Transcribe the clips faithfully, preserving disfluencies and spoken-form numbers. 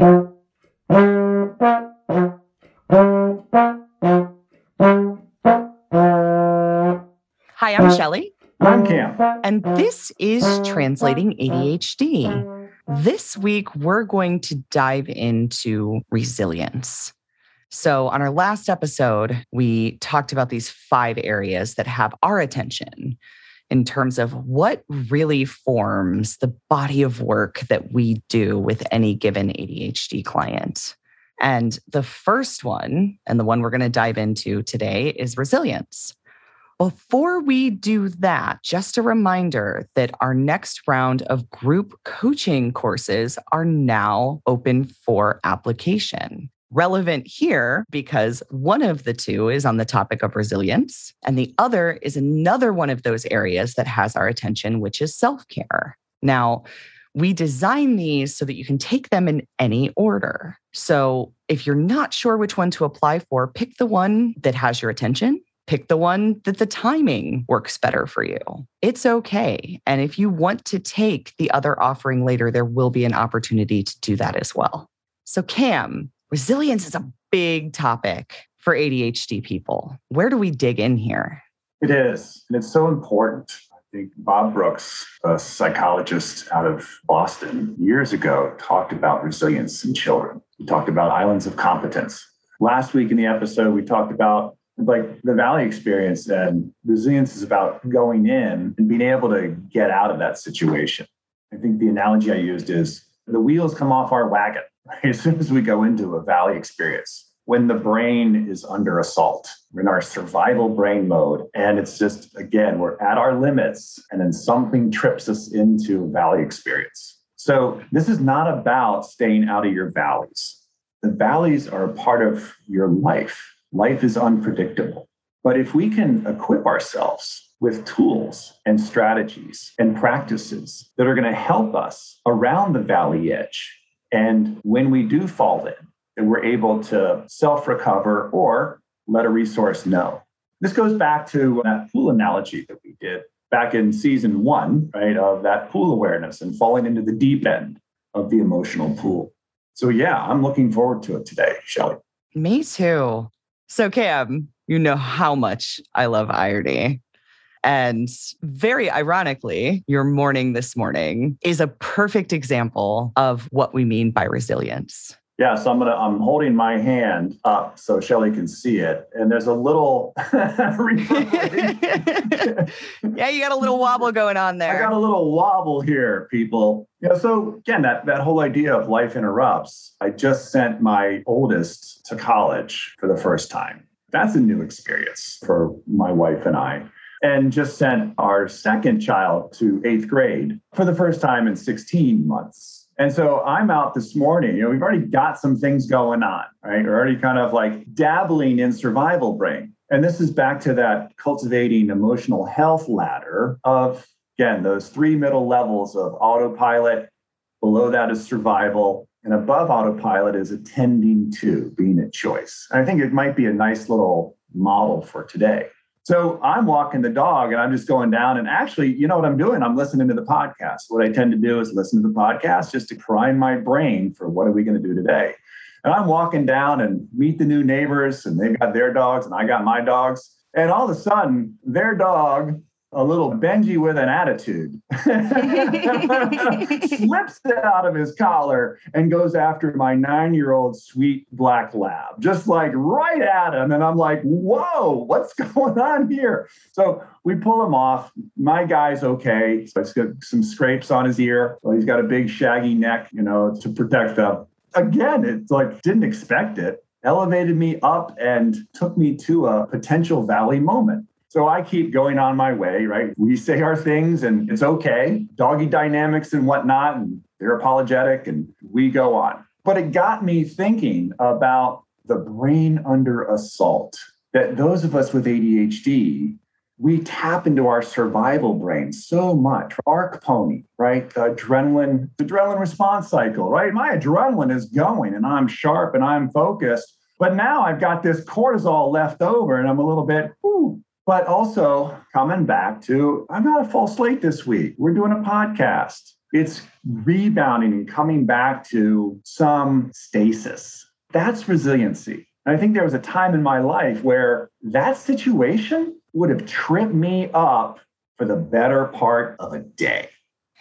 Hi, I'm Shelley. I'm Cam. And this is Translating A D H D. This week, we're going to dive into resilience. So on our last episode, we talked about these five areas that have our attention in terms of what really forms the body of work that we do with any given A D H D client. And the first one, and the one we're going to dive into today, is resilience. Before we do that, just a reminder that our next round of group coaching courses are now open for application. Relevant here because one of the two is on the topic of resilience, and the other is another one of those areas that has our attention, which is self-care. Now, we design these so that you can take them in any order. So if you're not sure which one to apply for, pick the one that has your attention. Pick the one that the timing works better for you. It's okay. And if you want to take the other offering later, there will be an opportunity to do that as well. So Cam, resilience is a big topic for A D H D people. Where do we dig in here? It is. And it's so important. I think Bob Brooks, a psychologist out of Boston years ago, talked about resilience in children. He talked about islands of competence. Last week in the episode, we talked about like the Valley experience, and resilience is about going in and being able to get out of that situation. I think the analogy I used is the wheels come off our wagon, right? As soon as we go into a Valley experience, when the brain is under assault, we're in our survival brain mode. And it's just, again, we're at our limits and then something trips us into a Valley experience. So this is not about staying out of your valleys. The valleys are a part of your life. Life is unpredictable. But if we can equip ourselves with tools and strategies and practices that are going to help us around the valley edge, and when we do fall in, that we're able to self-recover or let a resource know. This goes back to that pool analogy that we did back in season one, right, of that pool awareness and falling into the deep end of the emotional pool. So yeah, I'm looking forward to it today, Shelley. Me too. So Cam, you know how much I love irony. And very ironically, your morning this morning is a perfect example of what we mean by resilience. Yeah, so I'm gonna I'm holding my hand up so Shelley can see it. And there's a little Yeah, you got a little wobble going on there. I got a little wobble here, people. Yeah, so again, that, that whole idea of life interrupts. I just sent my oldest to college for the first time. That's a new experience for my wife and I. And just sent our second child to eighth grade for the first time in sixteen months. And so I'm out this morning, you know, we've already got some things going on, right? We're already kind of like dabbling in survival brain. And this is back to that cultivating emotional health ladder of, again, those three middle levels of autopilot. Below that is survival. And above autopilot is attending to, being a choice. And I think it might be a nice little model for today. So I'm walking the dog and I'm just going down. And actually, you know what I'm doing? I'm listening to the podcast. What I tend to do is listen to the podcast just to prime my brain for what are we going to do today? And I'm walking down and meet the new neighbors, and they've got their dogs and I got my dogs. And all of a sudden, their dog, a little Benji with an attitude, slips it out of his collar and goes after my nine-year-old sweet black lab, just like right at him. And I'm like, whoa, what's going on here? So we pull him off. My guy's okay. So he's got some scrapes on his ear. Well, he's got a big shaggy neck, you know, to protect them. Again, it's like, didn't expect it. Elevated me up and took me to a potential valley moment. So I keep going on my way, right? We say our things and it's okay. Doggy dynamics and whatnot, and they're apologetic and we go on. But it got me thinking about the brain under assault, that those of us with A D H D, we tap into our survival brain so much. Arc pony, right? The adrenaline, the adrenaline response cycle, right? My adrenaline is going and I'm sharp and I'm focused. But now I've got this cortisol left over and I'm a little bit, ooh. But also coming back to, I'm not a full slate this week. We're doing a podcast. It's rebounding and coming back to some stasis. That's resiliency. And I think there was a time in my life where that situation would have tripped me up for the better part of a day.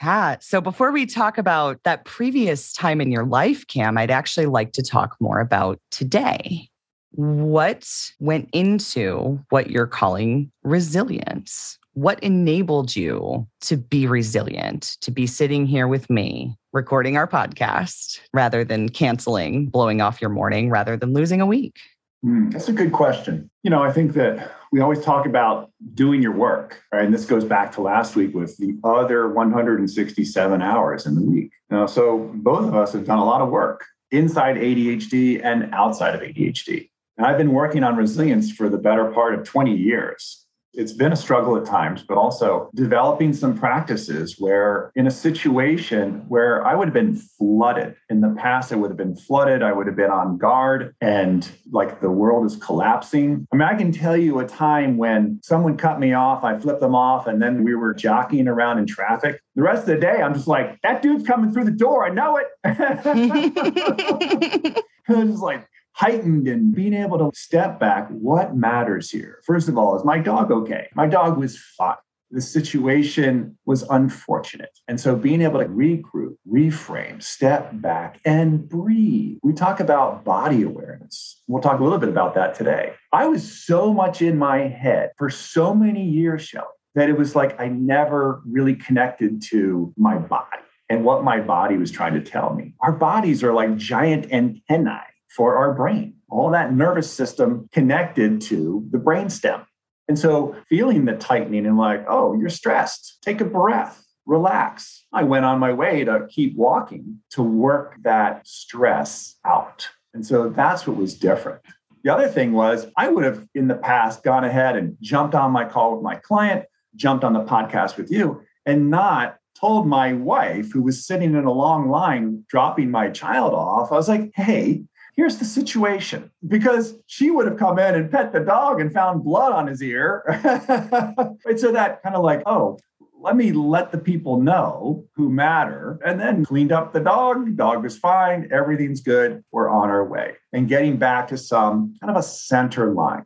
Yeah. So before we talk about that previous time in your life, Cam, I'd actually like to talk more about today. What went into what you're calling resilience? What enabled you to be resilient, to be sitting here with me, recording our podcast, rather than canceling, blowing off your morning, rather than losing a week? Mm, that's a good question. You know, I think that we always talk about doing your work, right? And this goes back to last week with the other one hundred sixty-seven hours in the week. You know, so both of us have done a lot of work inside A D H D and outside of A D H D. And I've been working on resilience for the better part of twenty years. It's been a struggle at times, but also developing some practices where in a situation where I would have been flooded. In the past, I would have been flooded. I would have been on guard and like the world is collapsing. I mean, I can tell you a time when someone cut me off, I flipped them off, and then we were jockeying around in traffic. The rest of the day, I'm just like, that dude's coming through the door. I know it. I'm just like, heightened and being able to step back. What matters here? First of all, is my dog okay? My dog was fine. The situation was unfortunate. And so being able to regroup, reframe, step back and breathe. We talk about body awareness. We'll talk a little bit about that today. I was so much in my head for so many years, Shelley, that it was like I never really connected to my body and what my body was trying to tell me. Our bodies are like giant antennae for our brain, all that nervous system connected to the brainstem. And so feeling the tightening and like, oh, you're stressed. Take a breath, relax. I went on my way to keep walking to work that stress out. And so that's what was different. The other thing was I would have in the past gone ahead and jumped on my call with my client, jumped on the podcast with you, and not told my wife who was sitting in a long line dropping my child off. I was like, hey, here's the situation, because she would have come in and pet the dog and found blood on his ear. Right? So that kind of like, oh, let me let the people know who matter, and then cleaned up the dog. Dog was fine. Everything's good. We're on our way and getting back to some kind of a center line.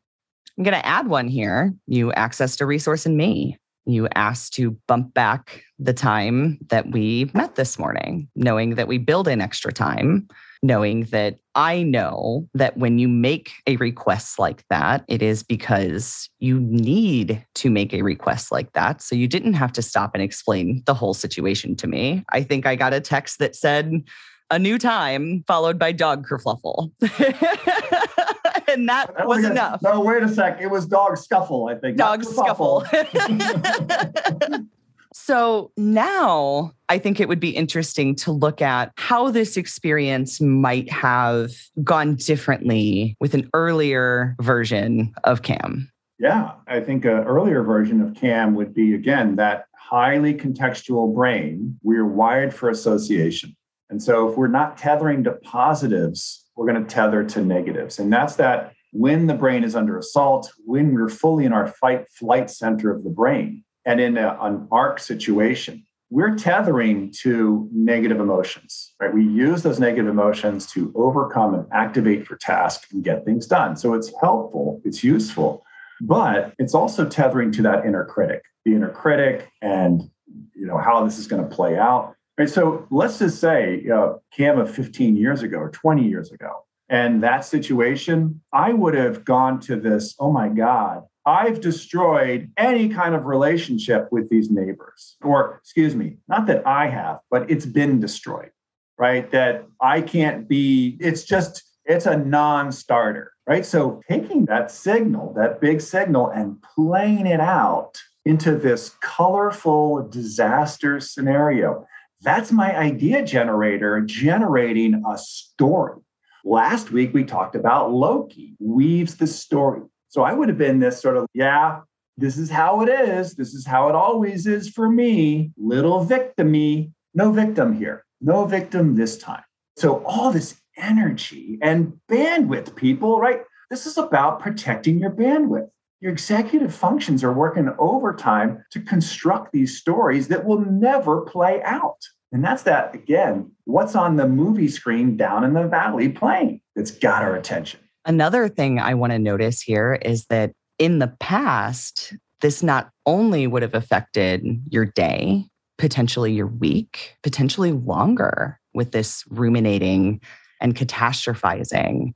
I'm going to add one here. You accessed a resource in me. You asked to bump back the time that we met this morning, knowing that we build in extra time. Knowing that I know that when you make a request like that, it is because you need to make a request like that. So you didn't have to stop and explain the whole situation to me. I think I got a text that said, a new time followed by dog kerfluffle. And that oh, was enough. No, wait a sec. It was dog scuffle, I think. Dog scuffle. So now I think it would be interesting to look at how this experience might have gone differently with an earlier version of Cam. Yeah, I think an earlier version of Cam would be, again, that highly contextual brain. We're wired for association. And so if we're not tethering to positives, we're going to tether to negatives. And that's that when the brain is under assault, when we're fully in our fight flight center of the brain. And in a, an A R C situation, we're tethering to negative emotions, right? We use those negative emotions to overcome and activate for tasks and get things done. So it's helpful, it's useful, but it's also tethering to that inner critic, the inner critic and, you know, how this is going to play out. Right? So let's just say uh, Cam of fifteen years ago or twenty years ago, and that situation, I would have gone to this, oh my God, I've destroyed any kind of relationship with these neighbors, or excuse me, not that I have, but it's been destroyed, right? That I can't be, it's just, it's a non-starter, right? So taking that signal, that big signal, and playing it out into this colorful disaster scenario, that's my idea generator generating a story. Last week, we talked about Loki weaves the story. So I would have been this sort of, yeah, this is how it is. This is how it always is for me. Little victim-y. No victim here. No victim this time. So all this energy and bandwidth, people, right? This is about protecting your bandwidth. Your executive functions are working overtime to construct these stories that will never play out. And that's that, again, what's on the movie screen down in the valley playing that's got our attention. Another thing I want to notice here is that in the past, this not only would have affected your day, potentially your week, potentially longer with this ruminating and catastrophizing,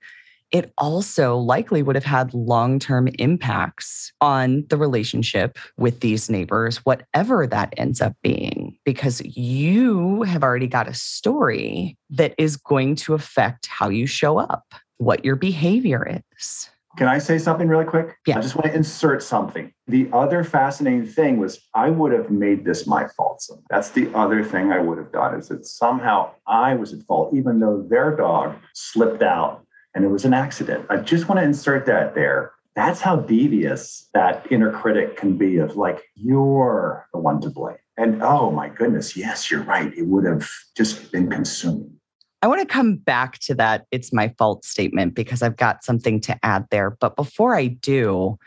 it also likely would have had long-term impacts on the relationship with these neighbors, whatever that ends up being, because you have already got a story that is going to affect how you show up, what your behavior is. Can I say something really quick? Yeah. I just want to insert something. The other fascinating thing was I would have made this my fault. So that's the other thing I would have done is that somehow I was at fault, even though their dog slipped out. And it was an accident. I just want to insert that there. That's how devious that inner critic can be of like, you're the one to blame. And oh my goodness, yes, you're right. It would have just been consuming. I want to come back to that it's my fault statement because I've got something to add there. But before I do,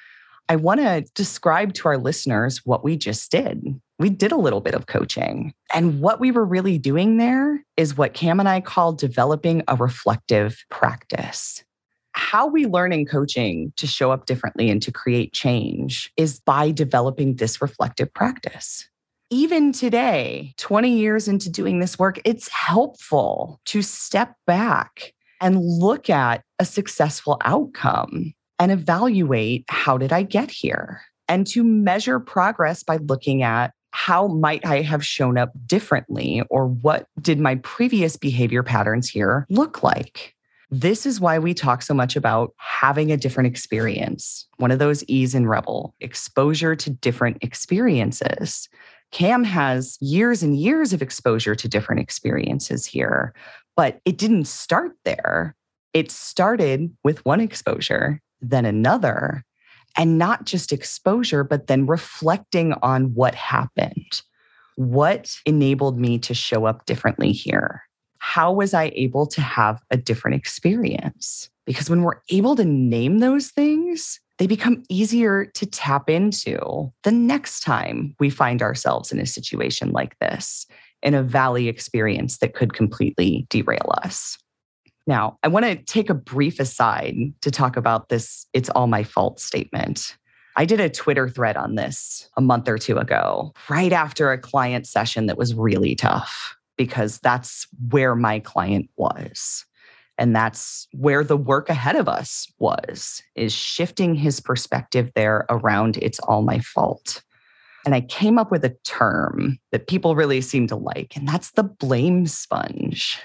I want to describe to our listeners what we just did. We did a little bit of coaching. And what we were really doing there is what Cam and I call developing a reflective practice. How we learn in coaching to show up differently and to create change is by developing this reflective practice. Even today, twenty years into doing this work, it's helpful to step back and look at a successful outcome and evaluate, how did I get here? And to measure progress by looking at, how might I have shown up differently, or what did my previous behavior patterns here look like? This is why we talk so much about having a different experience. One of those E's in Rebel, exposure to different experiences. Cam has years and years of exposure to different experiences here, but it didn't start there. It started with one exposure, then another. And not just exposure, but then reflecting on what happened. What enabled me to show up differently here? How was I able to have a different experience? Because when we're able to name those things, they become easier to tap into the next time we find ourselves in a situation like this, in a valley experience that could completely derail us. Now, I want to take a brief aside to talk about this, it's all my fault statement. I did a Twitter thread on this a month or two ago, right after a client session that was really tough, because that's where my client was. And that's where the work ahead of us was, is shifting his perspective there around it's all my fault. And I came up with a term that people really seem to like, and that's the blame sponge.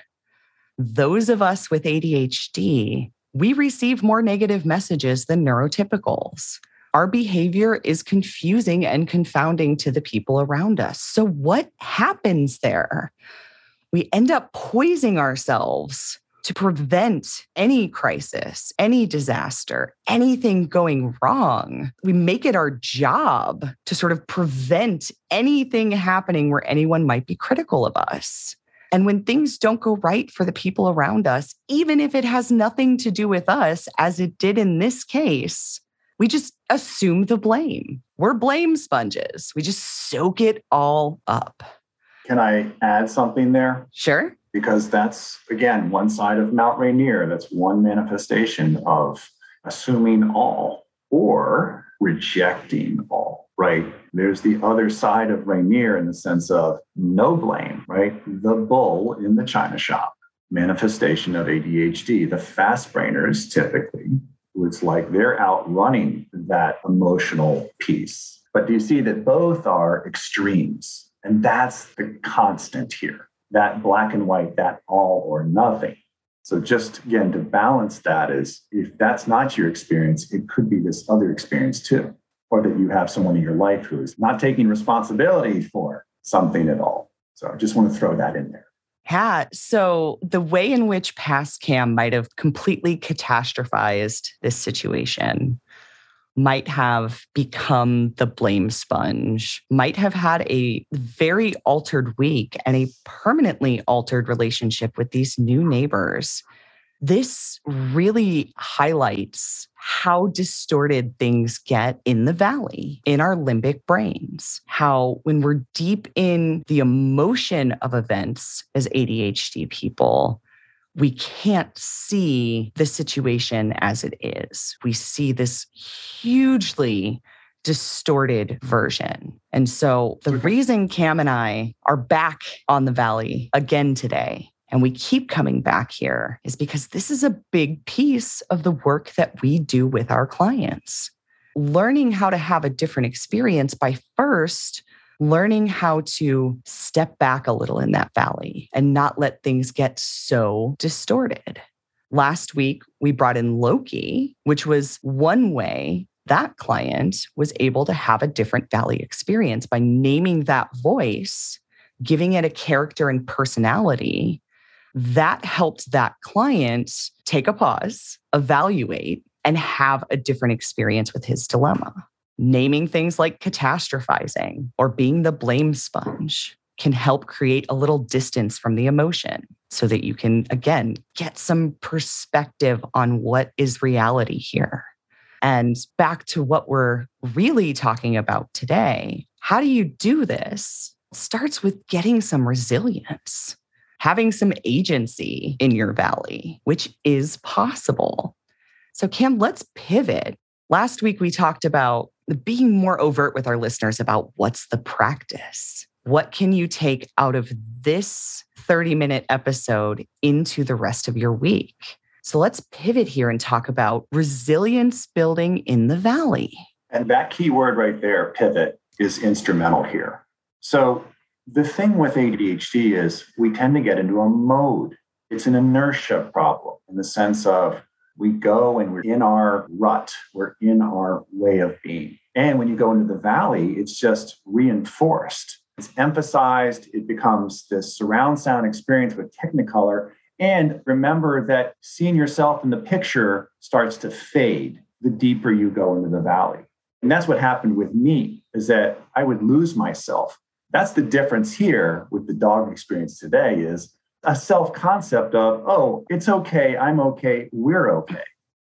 Those of us with A D H D, we receive more negative messages than neurotypicals. Our behavior is confusing and confounding to the people around us. So what happens there? We end up poisoning ourselves to prevent any crisis, any disaster, anything going wrong. We make it our job to sort of prevent anything happening where anyone might be critical of us. And when things don't go right for the people around us, even if it has nothing to do with us, as it did in this case, we just assume the blame. We're blame sponges. We just soak it all up. Can I add something there? Sure. Because that's, again, one side of Mount Rainier. That's one manifestation of assuming all or rejecting all. Right. There's the other side of Rainier in the sense of no blame, right? The bull in the china shop, manifestation of A D H D, the fast brainers typically, it's like they're outrunning that emotional piece. But do you see that both are extremes? And that's the constant here, that black and white, that all or nothing. So just, again, to balance that is if that's not your experience, it could be this other experience too. Or that you have someone in your life who is not taking responsibility for something at all. So I just want to throw that in there. Yeah. So the way in which past Cam might have completely catastrophized this situation might have become the blame sponge, might have had a very altered week and a permanently altered relationship with these new neighbors This really highlights how distorted things get in the valley, in our limbic brains, how when we're deep in the emotion of events as A D H D people, we can't see the situation as it is. We see this hugely distorted version. And so the reason Cam and I are back on the valley again today, and we keep coming back here, is because this is a big piece of the work that we do with our clients. Learning how to have a different experience by first learning how to step back a little in that valley and not let things get so distorted. Last week, we brought in Loki, which was one way that client was able to have a different valley experience by naming that voice, giving it a character and personality. That helped that client take a pause, evaluate, and have a different experience with his dilemma. Naming things like catastrophizing or being the blame sponge can help create a little distance from the emotion so that you can, again, get some perspective on what is reality here. And back to what we're really talking about today, how do you do this? It starts with getting some resilience. Having some agency in your valley, which is possible. So Cam, let's pivot. Last week, we talked about being more overt with our listeners about what's the practice. What can you take out of this thirty-minute episode into the rest of your week? So let's pivot here and talk about resilience building in the valley. And that key word right there, pivot, is instrumental here. So the thing with A D H D is we tend to get into a mode. It's an inertia problem in the sense of we go and we're in our rut. We're in our way of being. And when you go into the valley, it's just reinforced. It's emphasized. It becomes this surround sound experience with Technicolor. And remember that seeing yourself in the picture starts to fade the deeper you go into the valley. And that's what happened with me, is that I would lose myself. That's the difference here with the dog experience today, is a self-concept of, oh, it's okay, I'm okay, we're okay.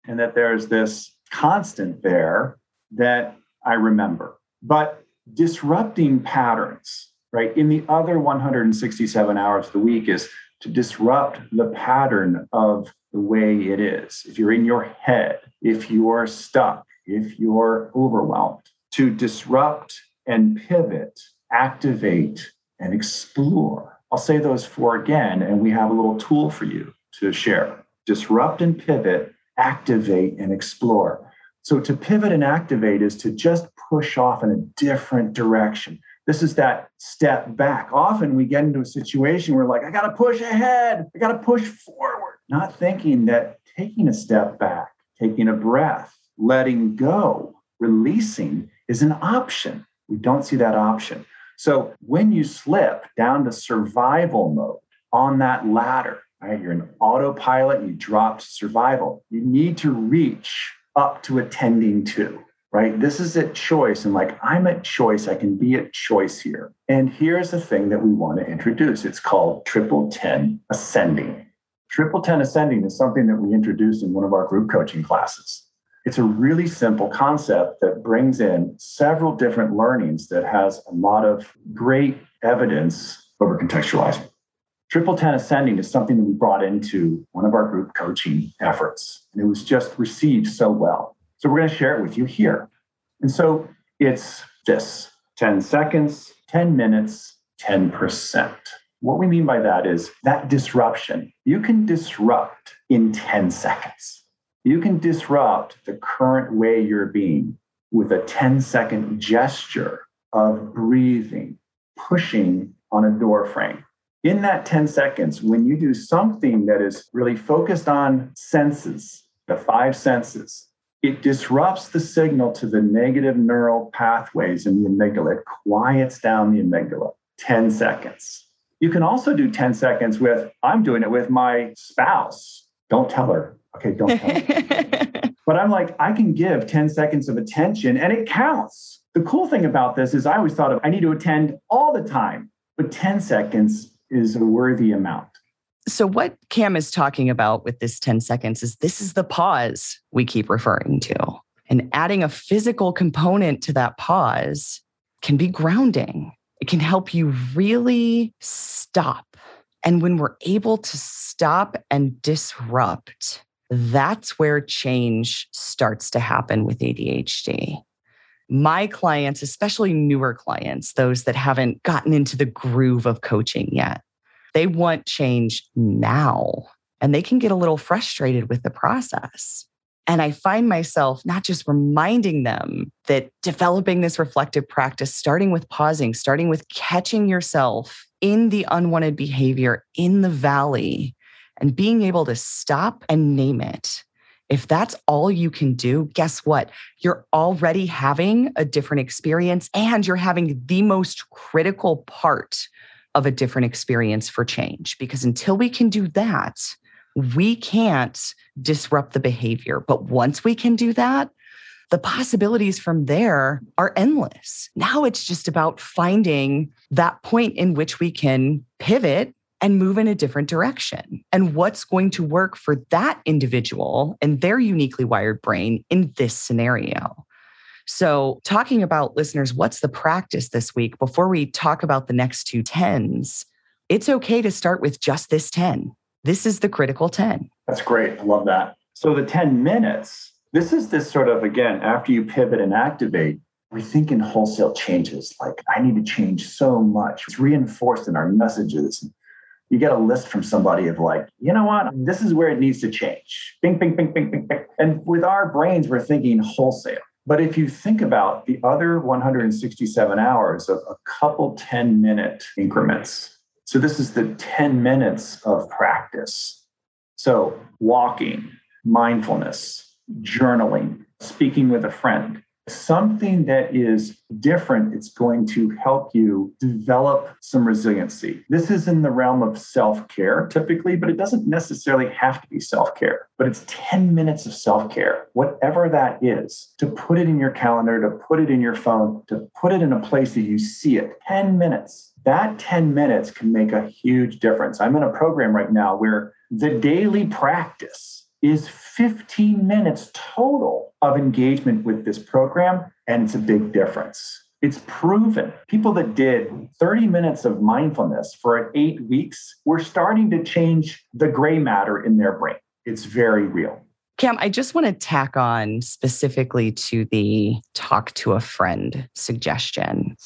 And that there's this constant there that I remember. But disrupting patterns, right, in the other one hundred sixty-seven hours of the week is to disrupt the pattern of the way it is. If you're in your head, if you're stuck, if you're overwhelmed, to disrupt and pivot, activate, and explore. I'll say those four again, and we have a little tool for you to share. Disrupt and pivot, activate, and explore. So to pivot and activate is to just push off in a different direction. This is that step back. Often we get into a situation where like, I got to push ahead. I got to push forward. Not thinking that taking a step back, taking a breath, letting go, releasing is an option. We don't see that option. So when you slip down to survival mode on that ladder, right, you're in autopilot, you drop to survival, you need to reach up to attending to, right? This is at choice. And like, I'm at choice. I can be at choice here. And here's the thing that we want to introduce. It's called triple ten ascending. Triple ten ascending is something that we introduced in one of our group coaching classes. It's a really simple concept that brings in several different learnings that has a lot of great evidence over contextualizing. Triple ten ascending is something that we brought into one of our group coaching efforts, and it was just received so well. So we're going to share it with you here. And so it's this, ten seconds, ten minutes, ten percent. What we mean by that is that disruption. You can disrupt in ten seconds. You can disrupt the current way you're being with a ten-second gesture of breathing, pushing on a door frame. In that ten seconds, when you do something that is really focused on senses, the five senses, it disrupts the signal to the negative neural pathways in the amygdala. It quiets down the amygdala. ten seconds. You can also do ten seconds with, I'm doing it with my spouse. Don't tell her. Okay, don't tell me. But I'm like, I can give ten seconds of attention and it counts. The cool thing about this is I always thought of, I need to attend all the time, but ten seconds is a worthy amount. So what Cam is talking about with this ten seconds is this is the pause we keep referring to. And adding a physical component to that pause can be grounding. It can help you really stop. And when we're able to stop and disrupt, that's where change starts to happen with A D H D. My clients, especially newer clients, those that haven't gotten into the groove of coaching yet, they want change now, and they can get a little frustrated with the process. And I find myself not just reminding them that developing this reflective practice, starting with pausing, starting with catching yourself in the unwanted behavior, in the valley, and being able to stop and name it. If that's all you can do, guess what? You're already having a different experience, and you're having the most critical part of a different experience for change. Because until we can do that, we can't disrupt the behavior. But once we can do that, the possibilities from there are endless. Now it's just about finding that point in which we can pivot and move in a different direction. And what's going to work for that individual and their uniquely wired brain in this scenario. So talking about, listeners, what's the practice this week? Before we talk about the next two tens, it's okay to start with just this ten. This is the critical ten. That's great. I love that. So the ten minutes, this is this sort of, again, after you pivot and activate, we think in wholesale changes, like I need to change so much. It's reinforced in our messages. You get a list from somebody of like, you know what, this is where it needs to change. Bing, bing, bing, bing, bing, bing. And with our brains, we're thinking wholesale. But if you think about the other one hundred sixty-seven hours of a couple ten minute increments, so this is the ten minutes of practice. So walking, mindfulness, journaling, speaking with a friend, something that is different, it's going to help you develop some resiliency. This is in the realm of self-care typically, but it doesn't necessarily have to be self-care. But it's ten minutes of self-care, whatever that is, to put it in your calendar, to put it in your phone, to put it in a place that you see it. ten minutes. That ten minutes can make a huge difference. I'm in a program right now where the daily practice is fifteen minutes total of engagement with this program, and it's a big difference. It's proven. People that did thirty minutes of mindfulness for eight weeks were starting to change the gray matter in their brain. It's very real. Cam, I just want to tack on specifically to the talk to a friend suggestion.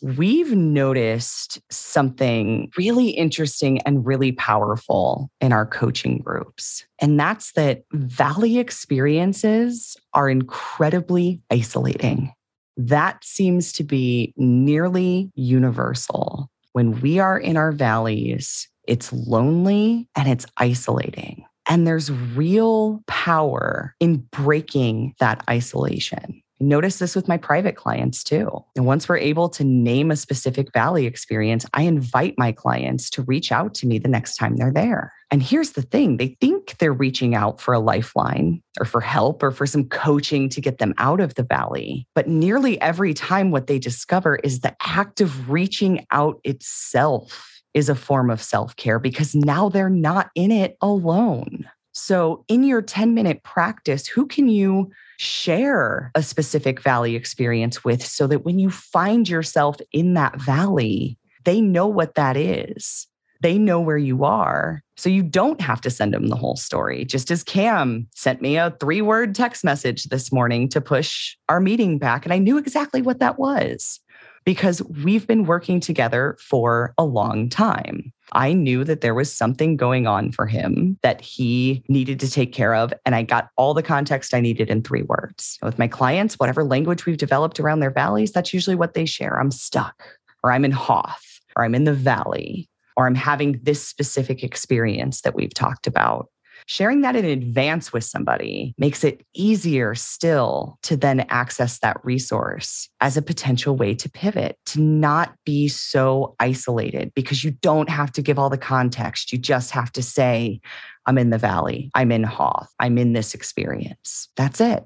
We've noticed something really interesting and really powerful in our coaching groups. And that's that valley experiences are incredibly isolating. That seems to be nearly universal. When we are in our valleys, it's lonely and it's isolating. And there's real power in breaking that isolation. Notice this with my private clients too. And once we're able to name a specific valley experience, I invite my clients to reach out to me the next time they're there. And here's the thing, they think they're reaching out for a lifeline or for help or for some coaching to get them out of the valley. But nearly every time what they discover is the act of reaching out itself is a form of self-care because now they're not in it alone. So in your ten minute practice, who can you share a specific valley experience with so that when you find yourself in that valley, they know what that is. They know where you are. So you don't have to send them the whole story. Just as Cam sent me a three-word text message this morning to push our meeting back. And I knew exactly what that was because we've been working together for a long time. I knew that there was something going on for him that he needed to take care of. And I got all the context I needed in three words. With my clients, whatever language we've developed around their valleys, that's usually what they share. I'm stuck, or I'm in Hoth, or I'm in the valley, or I'm having this specific experience that we've talked about. Sharing that in advance with somebody makes it easier still to then access that resource as a potential way to pivot, to not be so isolated because you don't have to give all the context. You just have to say, I'm in the valley, I'm in Hoth, I'm in this experience. That's it.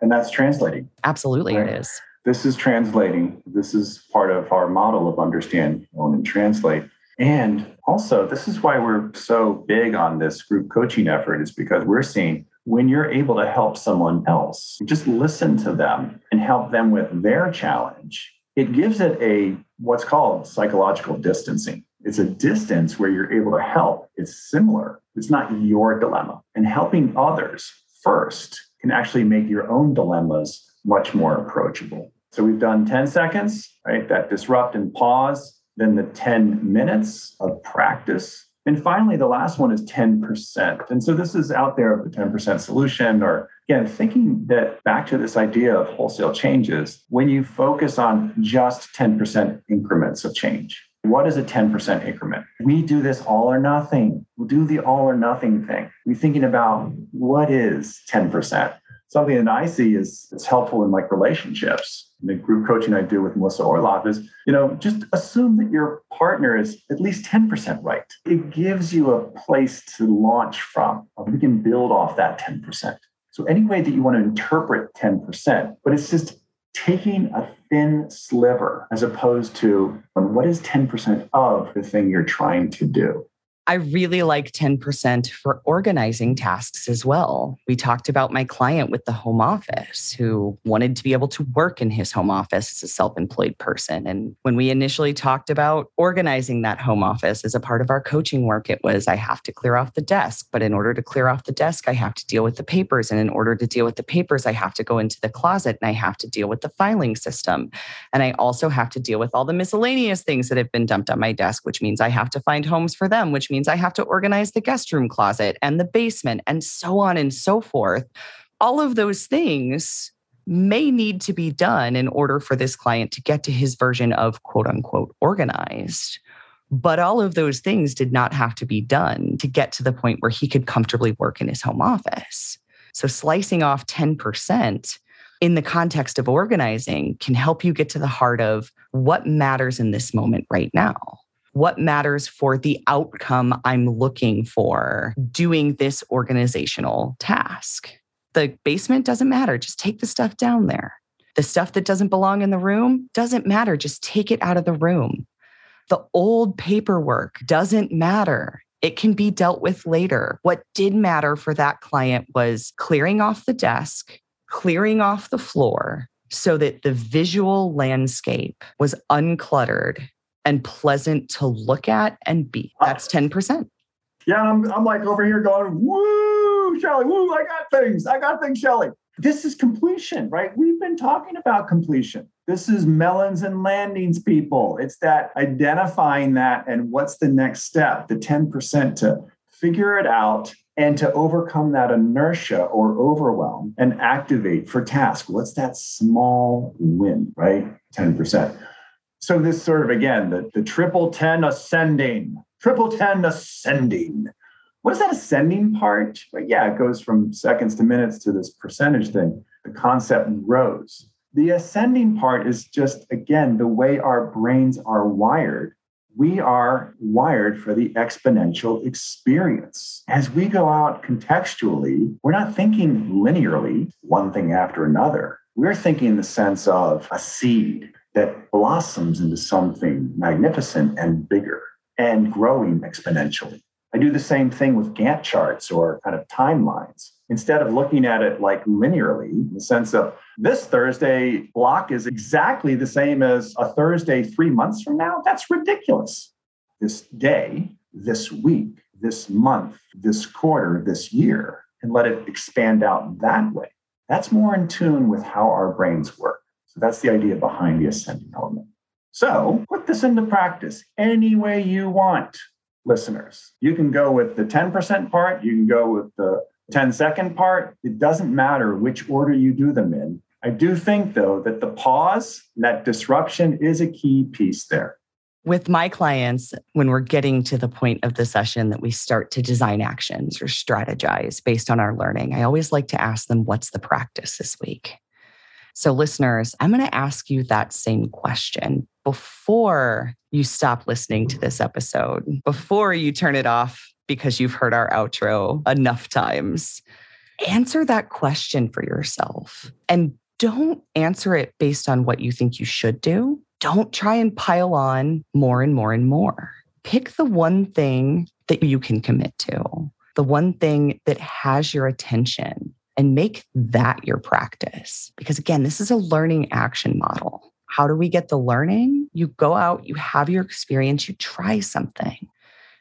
And that's translating. Absolutely, right? It is. This is translating. This is part of our model of understand, own, and translate. And also, this is why we're so big on this group coaching effort, is because we're seeing when you're able to help someone else, just listen to them and help them with their challenge, it gives it a what's called psychological distancing. It's a distance where you're able to help. It's similar. It's not your dilemma. And helping others first can actually make your own dilemmas much more approachable. So we've done ten seconds, right? That disrupt and pause. Then the ten minutes of practice. And finally, the last one is ten percent. And so this is out there of the ten percent solution, or again, thinking that back to this idea of wholesale changes, when you focus on just ten percent increments of change. What is a ten percent increment? We do this all or nothing. We'll do the all or nothing thing. We're thinking about what is ten percent. Something that I see is it's helpful in like relationships. And the group coaching I do with Melissa Orloff is, you know, just assume that your partner is at least ten percent right. It gives you a place to launch from. We can build off that ten percent. So any way that you want to interpret ten percent, but it's just taking a thin sliver as opposed to what is ten percent of the thing you're trying to do. I really like ten percent for organizing tasks as well. We talked about my client with the home office who wanted to be able to work in his home office as a self-employed person. And when we initially talked about organizing that home office as a part of our coaching work, it was, I have to clear off the desk. But in order to clear off the desk, I have to deal with the papers. And in order to deal with the papers, I have to go into the closet and I have to deal with the filing system. And I also have to deal with all the miscellaneous things that have been dumped on my desk, which means I have to find homes for them, which means I have to organize the guest room closet and the basement and so on and so forth. All of those things may need to be done in order for this client to get to his version of quote unquote organized. But all of those things did not have to be done to get to the point where he could comfortably work in his home office. So slicing off ten percent in the context of organizing can help you get to the heart of what matters in this moment right now. What matters for the outcome I'm looking for doing this organizational task? The basement doesn't matter. Just take the stuff down there. The stuff that doesn't belong in the room doesn't matter. Just take it out of the room. The old paperwork doesn't matter. It can be dealt with later. What did matter for that client was clearing off the desk, clearing off the floor so that the visual landscape was uncluttered and pleasant to look at and be. That's ten percent. Yeah, I'm, I'm like over here going, woo, Shelly, woo, I got things. I got things, Shelly. This is completion, right? We've been talking about completion. This is melons and landings, people. It's that identifying that and what's the next step, the ten percent to figure it out and to overcome that inertia or overwhelm and activate for task. What's that small win, right? ten percent. So this sort of, again, the, the triple ten ascending, triple ten ascending. What is that ascending part? But yeah, it goes from seconds to minutes to this percentage thing. The concept grows. The ascending part is just, again, the way our brains are wired. We are wired for the exponential experience. As we go out contextually, we're not thinking linearly, one thing after another. We're thinking in the sense of a seed that blossoms into something magnificent and bigger and growing exponentially. I do the same thing with Gantt charts or kind of timelines. Instead of looking at it like linearly, in the sense of this Thursday block is exactly the same as a Thursday three months from now, that's ridiculous. This day, this week, this month, this quarter, this year, and let it expand out that way. That's more in tune with how our brains work. So that's the idea behind the ascending element. So put this into practice any way you want, listeners. You can go with the ten percent part. You can go with the ten second part. It doesn't matter which order you do them in. I do think, though, that the pause, that disruption is a key piece there. With my clients, when we're getting to the point of the session that we start to design actions or strategize based on our learning, I always like to ask them, what's the practice this week? So listeners, I'm going to ask you that same question before you stop listening to this episode, before you turn it off because you've heard our outro enough times. Answer that question for yourself and don't answer it based on what you think you should do. Don't try and pile on more and more and more. pick the one thing that you can commit to, the one thing that has your attention, and make that your practice. Because again, this is a learning action model. How do we get the learning? You go out, you have your experience, you try something.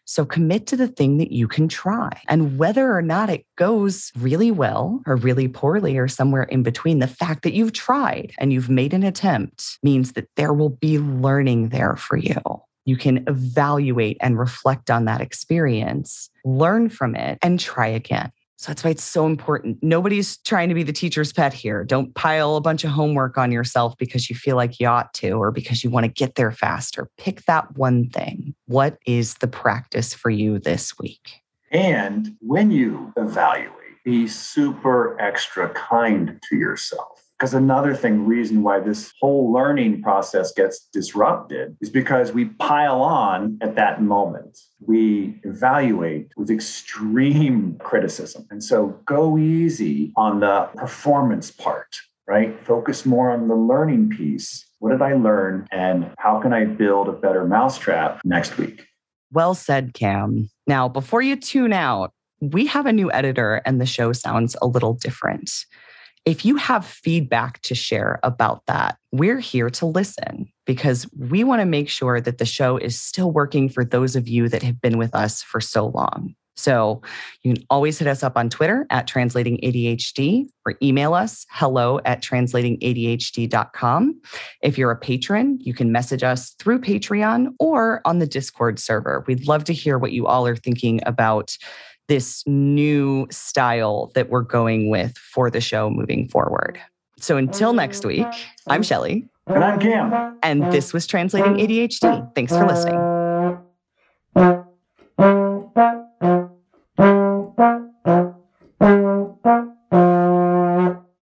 So commit to the thing that you can try. And whether or not it goes really well or really poorly or somewhere in between, the fact that you've tried and you've made an attempt means that there will be learning there for you. You can evaluate and reflect on that experience, learn from it, and try again. So that's why it's so important. Nobody's trying to be the teacher's pet here. Don't pile a bunch of homework on yourself because you feel like you ought to, or because you want to get there faster. Pick that one thing. What is the practice for you this week? And when you evaluate, be super extra kind to yourself. Because another thing, reason why this whole learning process gets disrupted is because we pile on at that moment. We evaluate with extreme criticism. And so go easy on the performance part, right? Focus more on the learning piece. What did I learn? And how can I build a better mousetrap next week? Well said, Cam. Now, before you tune out, we have a new editor and the show sounds a little different. If you have feedback to share about that, we're here to listen because we want to make sure that the show is still working for those of you that have been with us for so long. So you can always hit us up on Twitter at Translating A D H D or email us hello at translating A D H D dot com. If you're a patron, you can message us through Patreon or on the Discord server. We'd love to hear what you all are thinking about this new style that we're going with for the show moving forward. So until next week, I'm Shelley. And I'm Cam. And this was Translating A D H D. Thanks for listening.